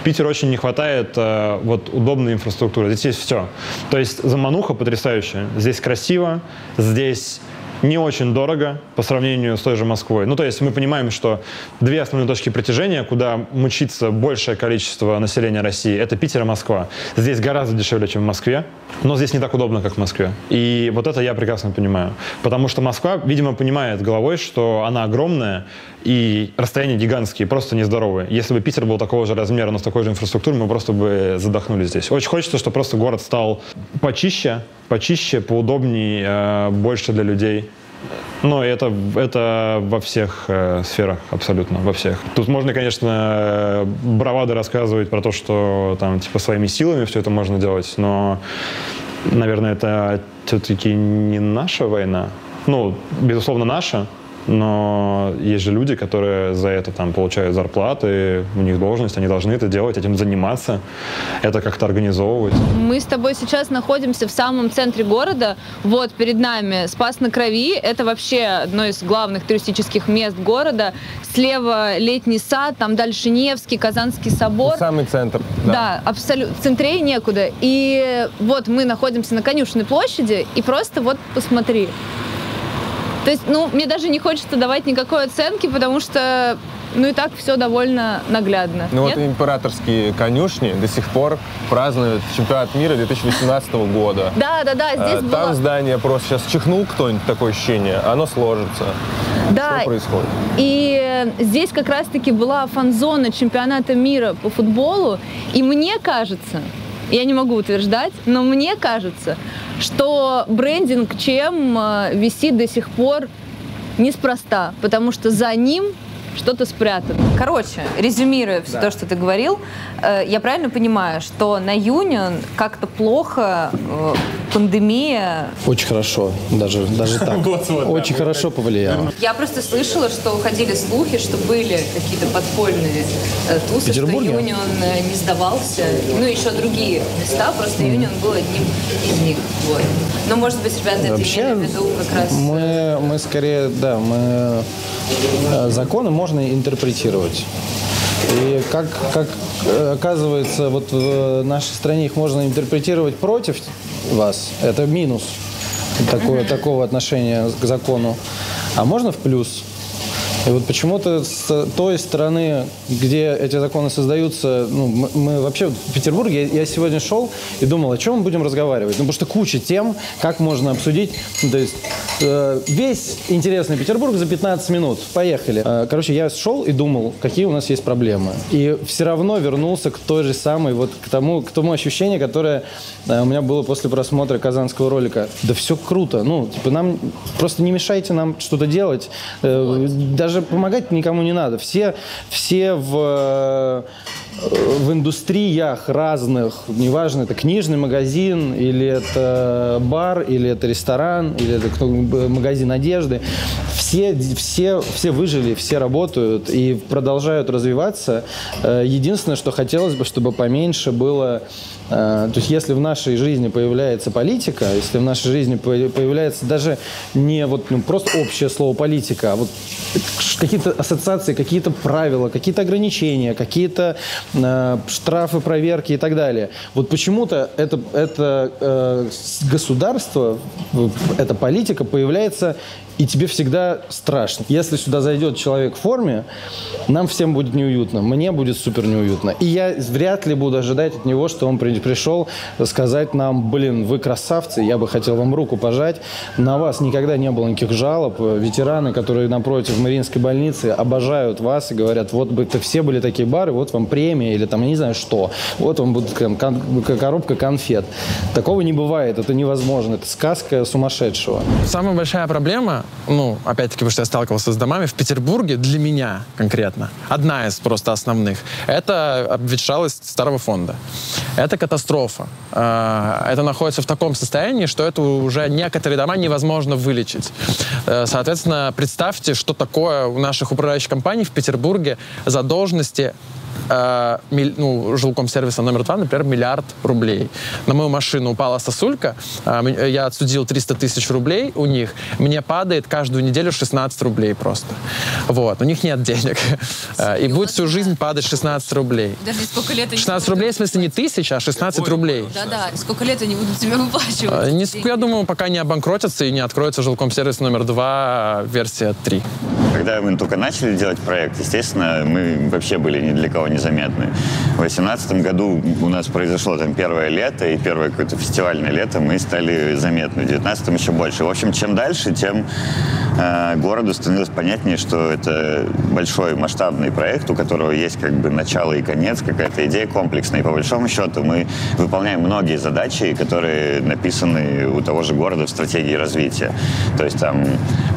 Питеру очень не хватает э, вот, удобной инфраструктуры. Здесь есть все. То есть замануха потрясающая. Здесь красиво, здесь не очень дорого по сравнению с той же Москвой. Ну, то есть мы понимаем, что две основные точки притяжения, куда мчится большее количество населения России, это Питер и Москва. Здесь гораздо дешевле, чем в Москве, но здесь не так удобно, как в Москве. И вот это я прекрасно понимаю. Потому что Москва, видимо, понимает головой, что она огромная, и расстояния гигантские, просто нездоровые. Если бы Питер был такого же размера, но с такой же инфраструктурой, мы просто бы задохнулись здесь. Очень хочется, чтобы просто город стал почище, почище, поудобнее, больше для людей. Но это, это во всех э, сферах, абсолютно, во всех. Тут можно, конечно, бравады рассказывать про то, что там типа своими силами все это можно делать, но, наверное, это все-таки не наша война. Ну, безусловно, наша. Но есть же люди, которые за это там получают зарплаты, у них должность, они должны это делать, этим заниматься, это как-то организовывать. Мы с тобой сейчас находимся в самом центре города, вот перед нами Спас на Крови, это вообще одно из главных туристических мест города, слева Летний сад, там дальше Невский, Казанский собор. Самый центр. Да, да, абсолютно, центрее некуда. И вот мы находимся на Конюшенной площади, и просто вот посмотри. То есть, ну, мне даже не хочется давать никакой оценки, потому что, ну, и так все довольно наглядно. Ну, нет? Вот императорские конюшни до сих пор празднуют чемпионат мира две тысячи восемнадцатого года. Да, да, да, здесь было. Там здание просто сейчас чихнул кто-нибудь, такое ощущение, оно сложится. Да. Что происходит? И здесь как раз-таки была фан-зона чемпионата мира по футболу, и мне кажется, я не могу утверждать, но мне кажется, что брендинг ЧМ висит до сих пор неспроста, потому что за ним что-то спрятано. Короче, резюмируя все, да, то, что ты говорил, я правильно понимаю, что на Union как-то плохо пандемия? Очень хорошо, даже, даже так. Очень хорошо повлияла. Я просто слышала, что ходили слухи, что были какие-то подпольные тусы, что Union не сдавался. Ну, еще другие места, просто Union был одним из них. Но, может быть, ребята это имели в виду как раз? Мы, мы скорее, да, мы законы можно интерпретировать. И как, как оказывается, вот в нашей стране их можно интерпретировать против вас. Это минус такого, такого отношения к закону. А можно в плюс. И вот почему-то с той стороны, где эти законы создаются, ну, мы, мы вообще в Петербурге, я, я сегодня шел и думал, о чем мы будем разговаривать. Ну, потому что куча тем, как можно обсудить, ну, то есть э, весь интересный Петербург за пятнадцать минут. Поехали. Э, короче, я шел и думал, какие у нас есть проблемы. И все равно вернулся к той же самой, вот к тому, к тому ощущению, которое э, у меня было после просмотра казанского ролика. Да все круто. Ну, типа, нам просто не мешайте нам что-то делать. Э, даже Даже помогать никому не надо. Все, все в, в индустриях разных, неважно, это книжный магазин, или это бар, или это ресторан, или это кто, магазин одежды. Все, все, все выжили, все работают и продолжают развиваться. Единственное, что хотелось бы, чтобы поменьше было... То есть если в нашей жизни появляется политика, если в нашей жизни появляется даже не вот, ну, просто общее слово политика, а вот какие-то ассоциации, какие-то правила, какие-то ограничения, какие-то э, штрафы, проверки и так далее. Вот почему-то это, это э, государство, эта политика появляется, и тебе всегда страшно. Если сюда зайдет человек в форме, нам всем будет неуютно, мне будет супер неуютно. И я вряд ли буду ожидать от него, что он пришел сказать нам: блин, вы красавцы, я бы хотел вам руку пожать, на вас никогда не было никаких жалоб, ветераны, которые напротив Мариинской больницы, обожают вас и говорят: вот бы все были такие бары, вот вам премия, или там, я не знаю что, вот вам будет там, кон коробка конфет. Такого не бывает, это невозможно, это сказка сумасшедшего. Самая большая проблема, ну, опять-таки, потому что я сталкивался с домами в Петербурге, для меня конкретно, одна из просто основных, это обветшалость старого фонда. Это катастрофа. Это находится в таком состоянии, что это уже некоторые дома невозможно вылечить. Соответственно, представьте, что такое у наших управляющих компаний в Петербурге задолженности, ну, жилкомсервиса номер два, например, миллиард рублей. На мою машину упала сосулька, я отсудил триста тысяч рублей у них, мне падает каждую неделю шестнадцать рублей просто. Вот, у них нет денег. И будет всю жизнь падать шестнадцать рублей. Даже сколько лет они шестнадцать рублей, в смысле, не тысяч, а шестнадцать рублей. Да-да, сколько лет они будут тебе выплачивать? Не, я думаю, пока не обанкротятся и не откроется жилкомсервис номер два, версия три. Когда мы только начали делать проект, естественно, мы вообще были ни для кого незаметны. В две тысячи восемнадцатом году у нас произошло там первое лето, и первое какое-то фестивальное лето, мы стали заметны. В две тысячи девятнадцатом еще больше. В общем, чем дальше, тем э, городу становилось понятнее, что это большой масштабный проект, у которого есть как бы начало и конец, какая-то идея комплексная. И по большому счету мы выполняем многие задачи, которые написаны у того же города в стратегии развития. То есть там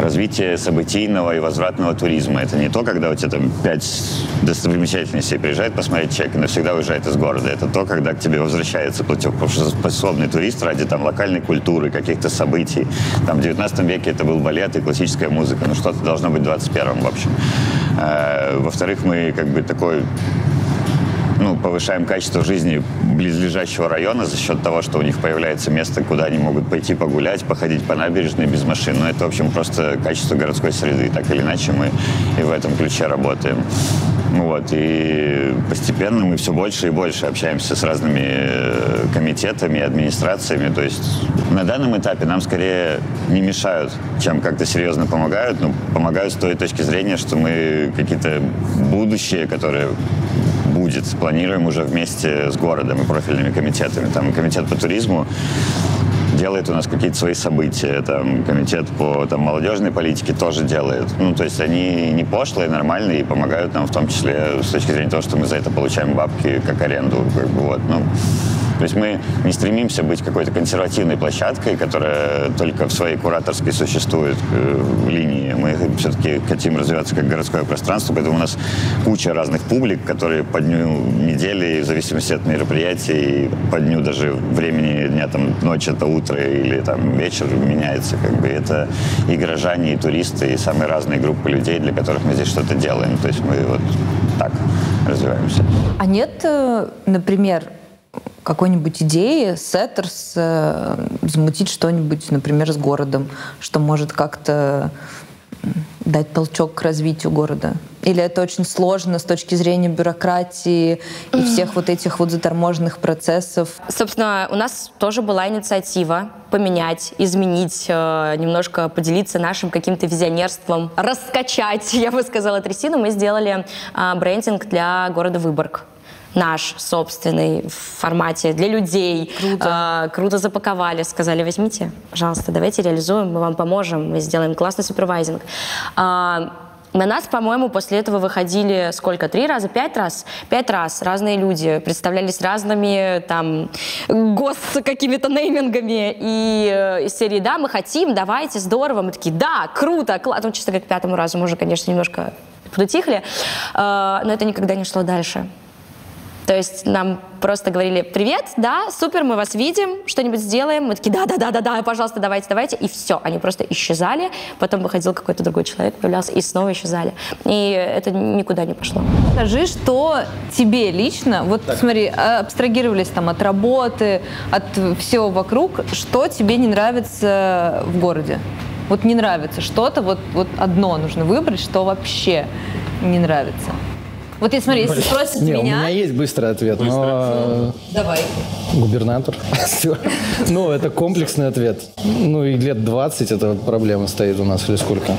развитие событийного и возвратного туризма. Это не то, когда у тебя там пять достопримечательностей приезжает посмотреть человек и навсегда уезжает из города. Это то, когда к тебе возвращается платежеспособный турист ради там локальной культуры, каких-то событий. Там в девятнадцатом веке это был балет и классическая музыка. Ну что-то должно быть в двадцать первом, в общем. Во-вторых, мы как бы такой... Ну, повышаем качество жизни близлежащего района за счет того, что у них появляется место, куда они могут пойти погулять, походить по набережной без машин. Но это, в общем, просто качество городской среды. Так или иначе, мы и в этом ключе работаем. Вот. И постепенно мы все больше и больше общаемся с разными комитетами, администрациями. То есть на данном этапе нам скорее не мешают, чем как-то серьезно помогают. Но помогают с той точки зрения, что мы какие-то будущие, которые... будет. Планируем уже вместе с городом и профильными комитетами. Там комитет по туризму делает у нас какие-то свои события, там комитет по там, молодежной политике тоже делает. Ну, то есть они не пошлые, нормальные и помогают нам в том числе с точки зрения того, что мы за это получаем бабки как аренду. Как бы, вот, ну. То есть мы не стремимся быть какой-то консервативной площадкой, которая только в своей кураторской существует в линии. Мы все-таки хотим развиваться как городское пространство, поэтому у нас куча разных публик, которые по дню недели, в зависимости от мероприятий, по дню даже времени дня, там, ночь это утро или там, вечер меняется. Как бы это и горожане, и туристы, и самые разные группы людей, для которых мы здесь что-то делаем. То есть мы вот так развиваемся. А нет, например, какой-нибудь идеи Сеттерс замутить что-нибудь, например, с городом, что может как-то дать толчок к развитию города? Или это очень сложно с точки зрения бюрократии и всех вот этих вот заторможенных процессов? Собственно, у нас тоже была инициатива поменять, изменить, немножко поделиться нашим каким-то визионерством, раскачать, я бы сказала, трясину. Мы сделали брендинг для города Выборг. Наш собственный в формате для людей. Круто. А, круто запаковали, сказали, возьмите, пожалуйста, давайте реализуем, мы вам поможем, мы сделаем классный супервайзинг. А, на нас, по-моему, после этого выходили сколько? Три раза? Пять раз? Пять раз разные люди представлялись разными там гос какими-то неймингами и э, из серии «Да, мы хотим, давайте, здорово». Мы такие «Да, круто, классно». Ну, честно говоря, к пятому разу мы уже, конечно, немножко подутихли, а, но это никогда не шло дальше. То есть нам просто говорили: «Привет, да, супер, мы вас видим, что-нибудь сделаем». Мы такие: «Да-да-да-да-да, пожалуйста, давайте, давайте». И все, они просто исчезали. Потом выходил какой-то другой человек, появлялся, и снова исчезали. И это никуда не пошло. Скажи, что тебе лично, вот так. Смотри, абстрагировались там от работы, от всего вокруг, что тебе не нравится в городе? Вот не нравится что-то, вот, вот одно нужно выбрать, что вообще не нравится. Вот я смотри, если спросят меня... У меня есть быстрый ответ, быстро. но... Давай. Губернатор. Ну, это комплексный ответ. Ну, и лет двадцать эта проблема стоит у нас, или сколько?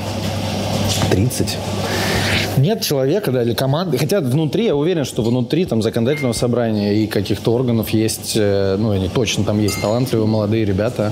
тридцать. Нет человека, да, или команды. Хотя внутри, я уверен, что внутри там законодательного собрания и каких-то органов есть, ну, они точно там есть талантливые молодые ребята,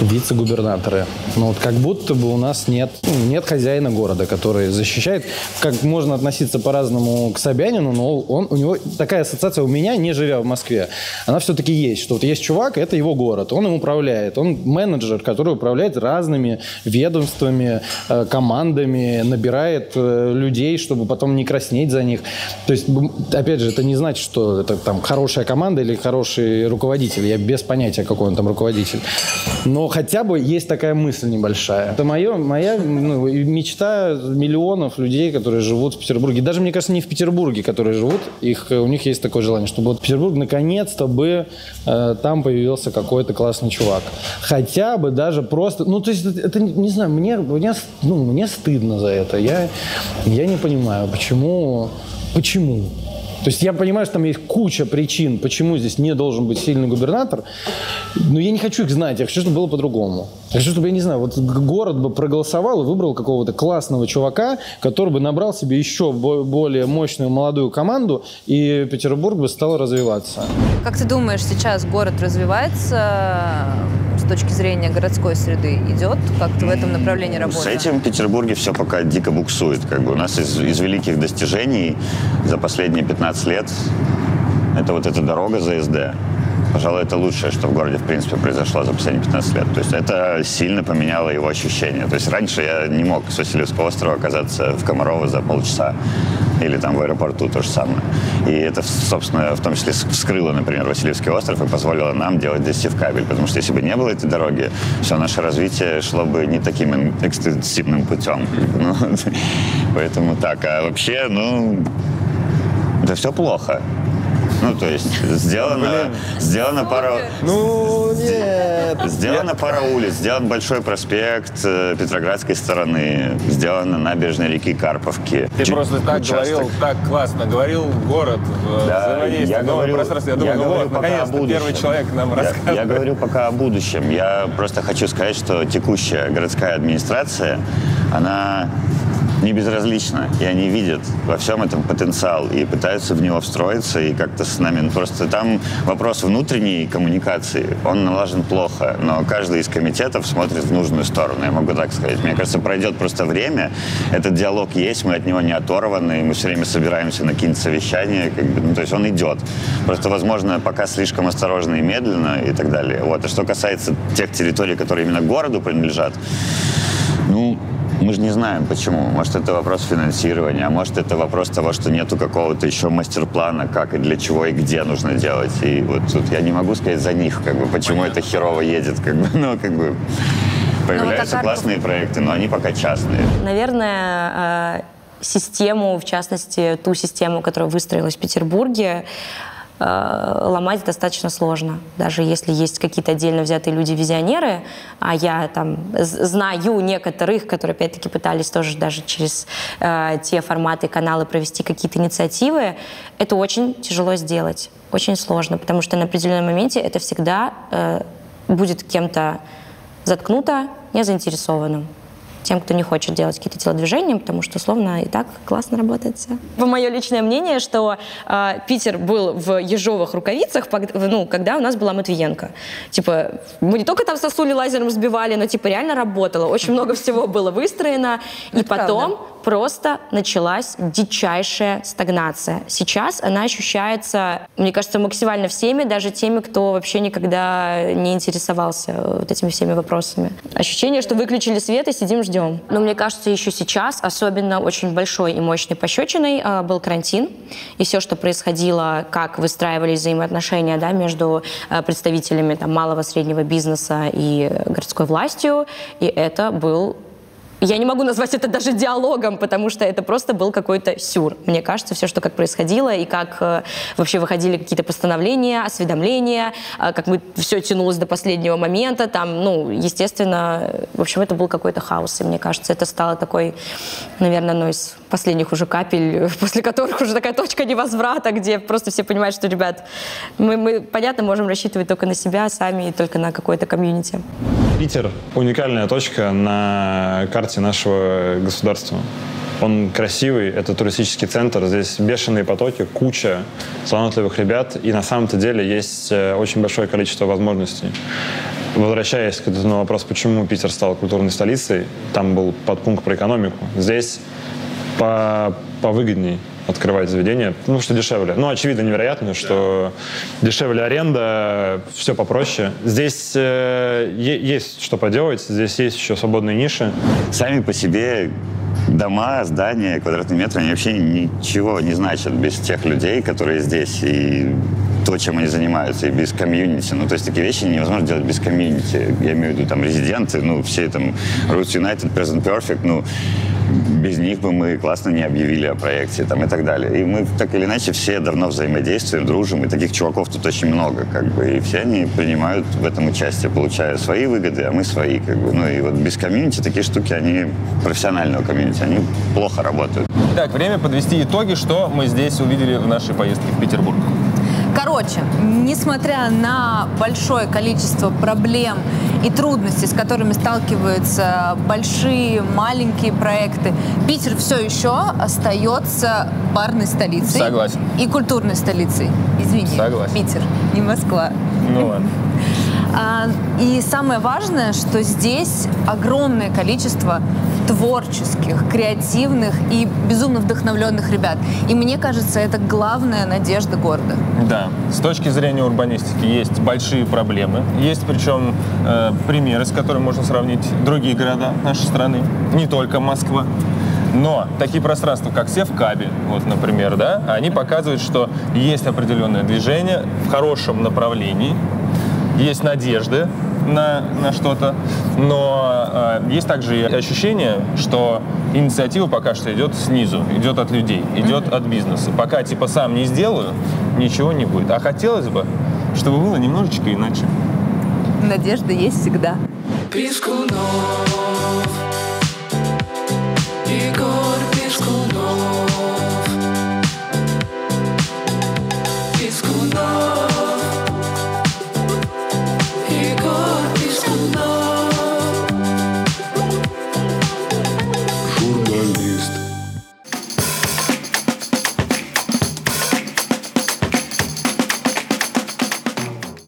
вице-губернаторы. Но вот как будто бы у нас нет, нет хозяина города, который защищает. Как можно относиться по-разному к Собянину, но он, у него такая ассоциация, у меня, не живя в Москве, она все-таки есть, что вот есть чувак, это его город, он им управляет, он менеджер, который управляет разными ведомствами, командами, набирает людей, чтобы потом не краснеть за них. То есть, опять же, это не значит, что это там хорошая команда или хороший руководитель. Я без понятия, какой он там руководитель. Но хотя бы есть такая мысль небольшая. Это моё, моя ну, мечта миллионов людей, которые живут в Петербурге. Даже, мне кажется, не в Петербурге, которые живут. Их, у них есть такое желание, чтобы вот Петербург наконец-то бы э, там появился какой-то классный чувак. Хотя бы даже просто... Ну, то есть, это, это не знаю, мне, мне, ну, мне стыдно за это. Я, я не понимаю. понимаю, почему, почему. То есть я понимаю, что там есть куча причин, почему здесь не должен быть сильный губернатор, но я не хочу их знать, я хочу, чтобы было по-другому. Я хочу, чтобы, я не знаю, вот город бы проголосовал и выбрал какого-то классного чувака, который бы набрал себе еще более мощную молодую команду, и Петербург бы стал развиваться. Как ты думаешь, сейчас город развивается с точки зрения городской среды? Идет как-то в этом направлении работа? С этим в Петербурге все пока дико буксует. Как бы у нас из, из великих достижений за последние пятнадцать лет это вот эта дорога ЗСД. Пожалуй, это лучшее, что в городе, в принципе, произошло за последние пятнадцать лет. То есть это сильно поменяло его ощущение. То есть раньше я не мог с Васильевского острова оказаться в Комарово за полчаса. Или там в аэропорту то же самое. И это, собственно, в том числе вскрыло, например, Васильевский остров и позволило нам делать здесь Севкабель. Потому что если бы не было этой дороги, все наше развитие шло бы не таким экстенсивным путем. Ну, поэтому так. А вообще, ну, да все плохо. Ну, то есть, сделана, сделана пара... Ну, нет! Сделана пара улиц, сделан Большой проспект Петроградской стороны, сделана набережная реки Карповки. Ты Ч- просто так участок. говорил, так классно говорил город да, в я говорил, пространстве. Я думаю, я говорю, вот, наконец-то первый человек нам рассказывает. Я, я говорю пока о будущем. Я просто хочу сказать, что текущая городская администрация, она... не безразлично, и они видят во всем этом потенциал и пытаются в него встроиться и как-то с нами. Ну, просто там вопрос внутренней коммуникации, он налажен плохо, но каждый из комитетов смотрит в нужную сторону, я могу так сказать. Мне кажется, пройдет просто время, этот диалог есть, мы от него не оторваны, мы все время собираемся на какие-нибудь совещания, как бы, ну, то есть он идет. Просто, возможно, пока слишком осторожно и медленно и так далее. Вот. А что касается тех территорий, которые именно городу принадлежат, ну, мы же не знаем, почему. Может, это вопрос финансирования, а может, это вопрос того, что нету какого-то еще мастер-плана, как и для чего и где нужно делать. И вот тут я не могу сказать за них, как бы, почему это херово едет, как бы, ну, как бы, появляются ну, вот классные проекты, но они пока частные. Наверное, систему, в частности, ту систему, которая выстроилась в Петербурге, ломать достаточно сложно. Даже если есть какие-то отдельно взятые люди-визионеры, а я там знаю некоторых, которые опять-таки пытались тоже даже через э, те форматы, каналы провести какие-то инициативы, это очень тяжело сделать, очень сложно, потому что на определенном моменте это всегда э, будет кем-то заткнуто, не заинтересованным. Тем, кто не хочет делать какие-то телодвижения, потому что, условно, и так классно работает все. Мое личное мнение, что э, Питер был в ежовых рукавицах, ну, когда у нас была Матвиенко. Типа, мы не только там сосули лазером сбивали, но, типа, реально работало. Очень много всего было выстроено. И потом просто началась дичайшая стагнация. Сейчас она ощущается, мне кажется, максимально всеми, даже теми, кто вообще никогда не интересовался вот этими всеми вопросами. Ощущение, что выключили свет и сидим, ждем. Но мне кажется, еще сейчас, особенно очень большой и мощной пощечиной был карантин. И все, что происходило, как выстраивались взаимоотношения, да, между представителями там, малого, среднего бизнеса и городской властью. И это был... Я не могу назвать это даже диалогом, потому что это просто был какой-то сюр. Мне кажется, все, что как происходило, и как э, вообще выходили какие-то постановления, осведомления, э, как мы все тянулось до последнего момента, там, ну, естественно, в общем, это был какой-то хаос. И мне кажется, это стало такой, наверное, одной из последних уже капель, после которых уже такая точка невозврата, где просто все понимают, что, ребят, мы, мы понятно, можем рассчитывать только на себя сами и только на какое-то комьюнити. Питер – уникальная точка на карте нашего государства. Он красивый, это туристический центр, здесь бешеные потоки, куча талантливых ребят, и на самом-то деле есть очень большое количество возможностей. Возвращаясь к этому вопросу, почему Питер стал культурной столицей, там был подпункт про экономику, здесь по повыгодней открывать заведение, ну, что дешевле. Ну, очевидно, невероятно, что дешевле аренда, все попроще. Здесь э, есть что поделать, здесь есть еще свободные ниши. Сами по себе дома, здания, квадратные метры, они вообще ничего не значат без тех людей, которые здесь, и то, чем они занимаются, и без комьюнити. Ну, то есть такие вещи невозможно делать без комьюнити. Я имею в виду, там, резиденты, ну, все там, Рутс Юнайтед, Презент Перфект, ну, без них бы мы классно не объявили о проекте там, и так далее. И мы так или иначе все давно взаимодействуем, дружим, и таких чуваков тут очень много, как бы, и все они принимают в этом участие, получая свои выгоды, а мы свои, как бы. Ну и вот без комьюнити такие штуки, они профессионального комьюнити, они плохо работают. Так, время подвести итоги, что мы здесь увидели в нашей поездке в Петербург. Короче, несмотря на большое количество проблем и трудностей, с которыми сталкиваются большие, маленькие проекты, Питер все еще остается барной столицей. Согласен. И культурной столицей. Извини. Согласен. Питер, не Москва. Ну ладно. И самое важное, что здесь огромное количество творческих, креативных и безумно вдохновленных ребят. И мне кажется, это главная надежда города. Да. С точки зрения урбанистики есть большие проблемы. Есть, причем, э, примеры, с которыми можно сравнить другие города нашей страны, не только Москва. Но такие пространства, как Севкабель, вот, например, да, они показывают, что есть определенное движение в хорошем направлении, есть надежды на, на что-то, но э, есть также и ощущение, что инициатива пока что идет снизу, идет от людей, идет mm-hmm. от бизнеса. Пока типа сам не сделаю, ничего не будет. А хотелось бы, чтобы было немножечко иначе. Надежда есть всегда. Пискунов, Егор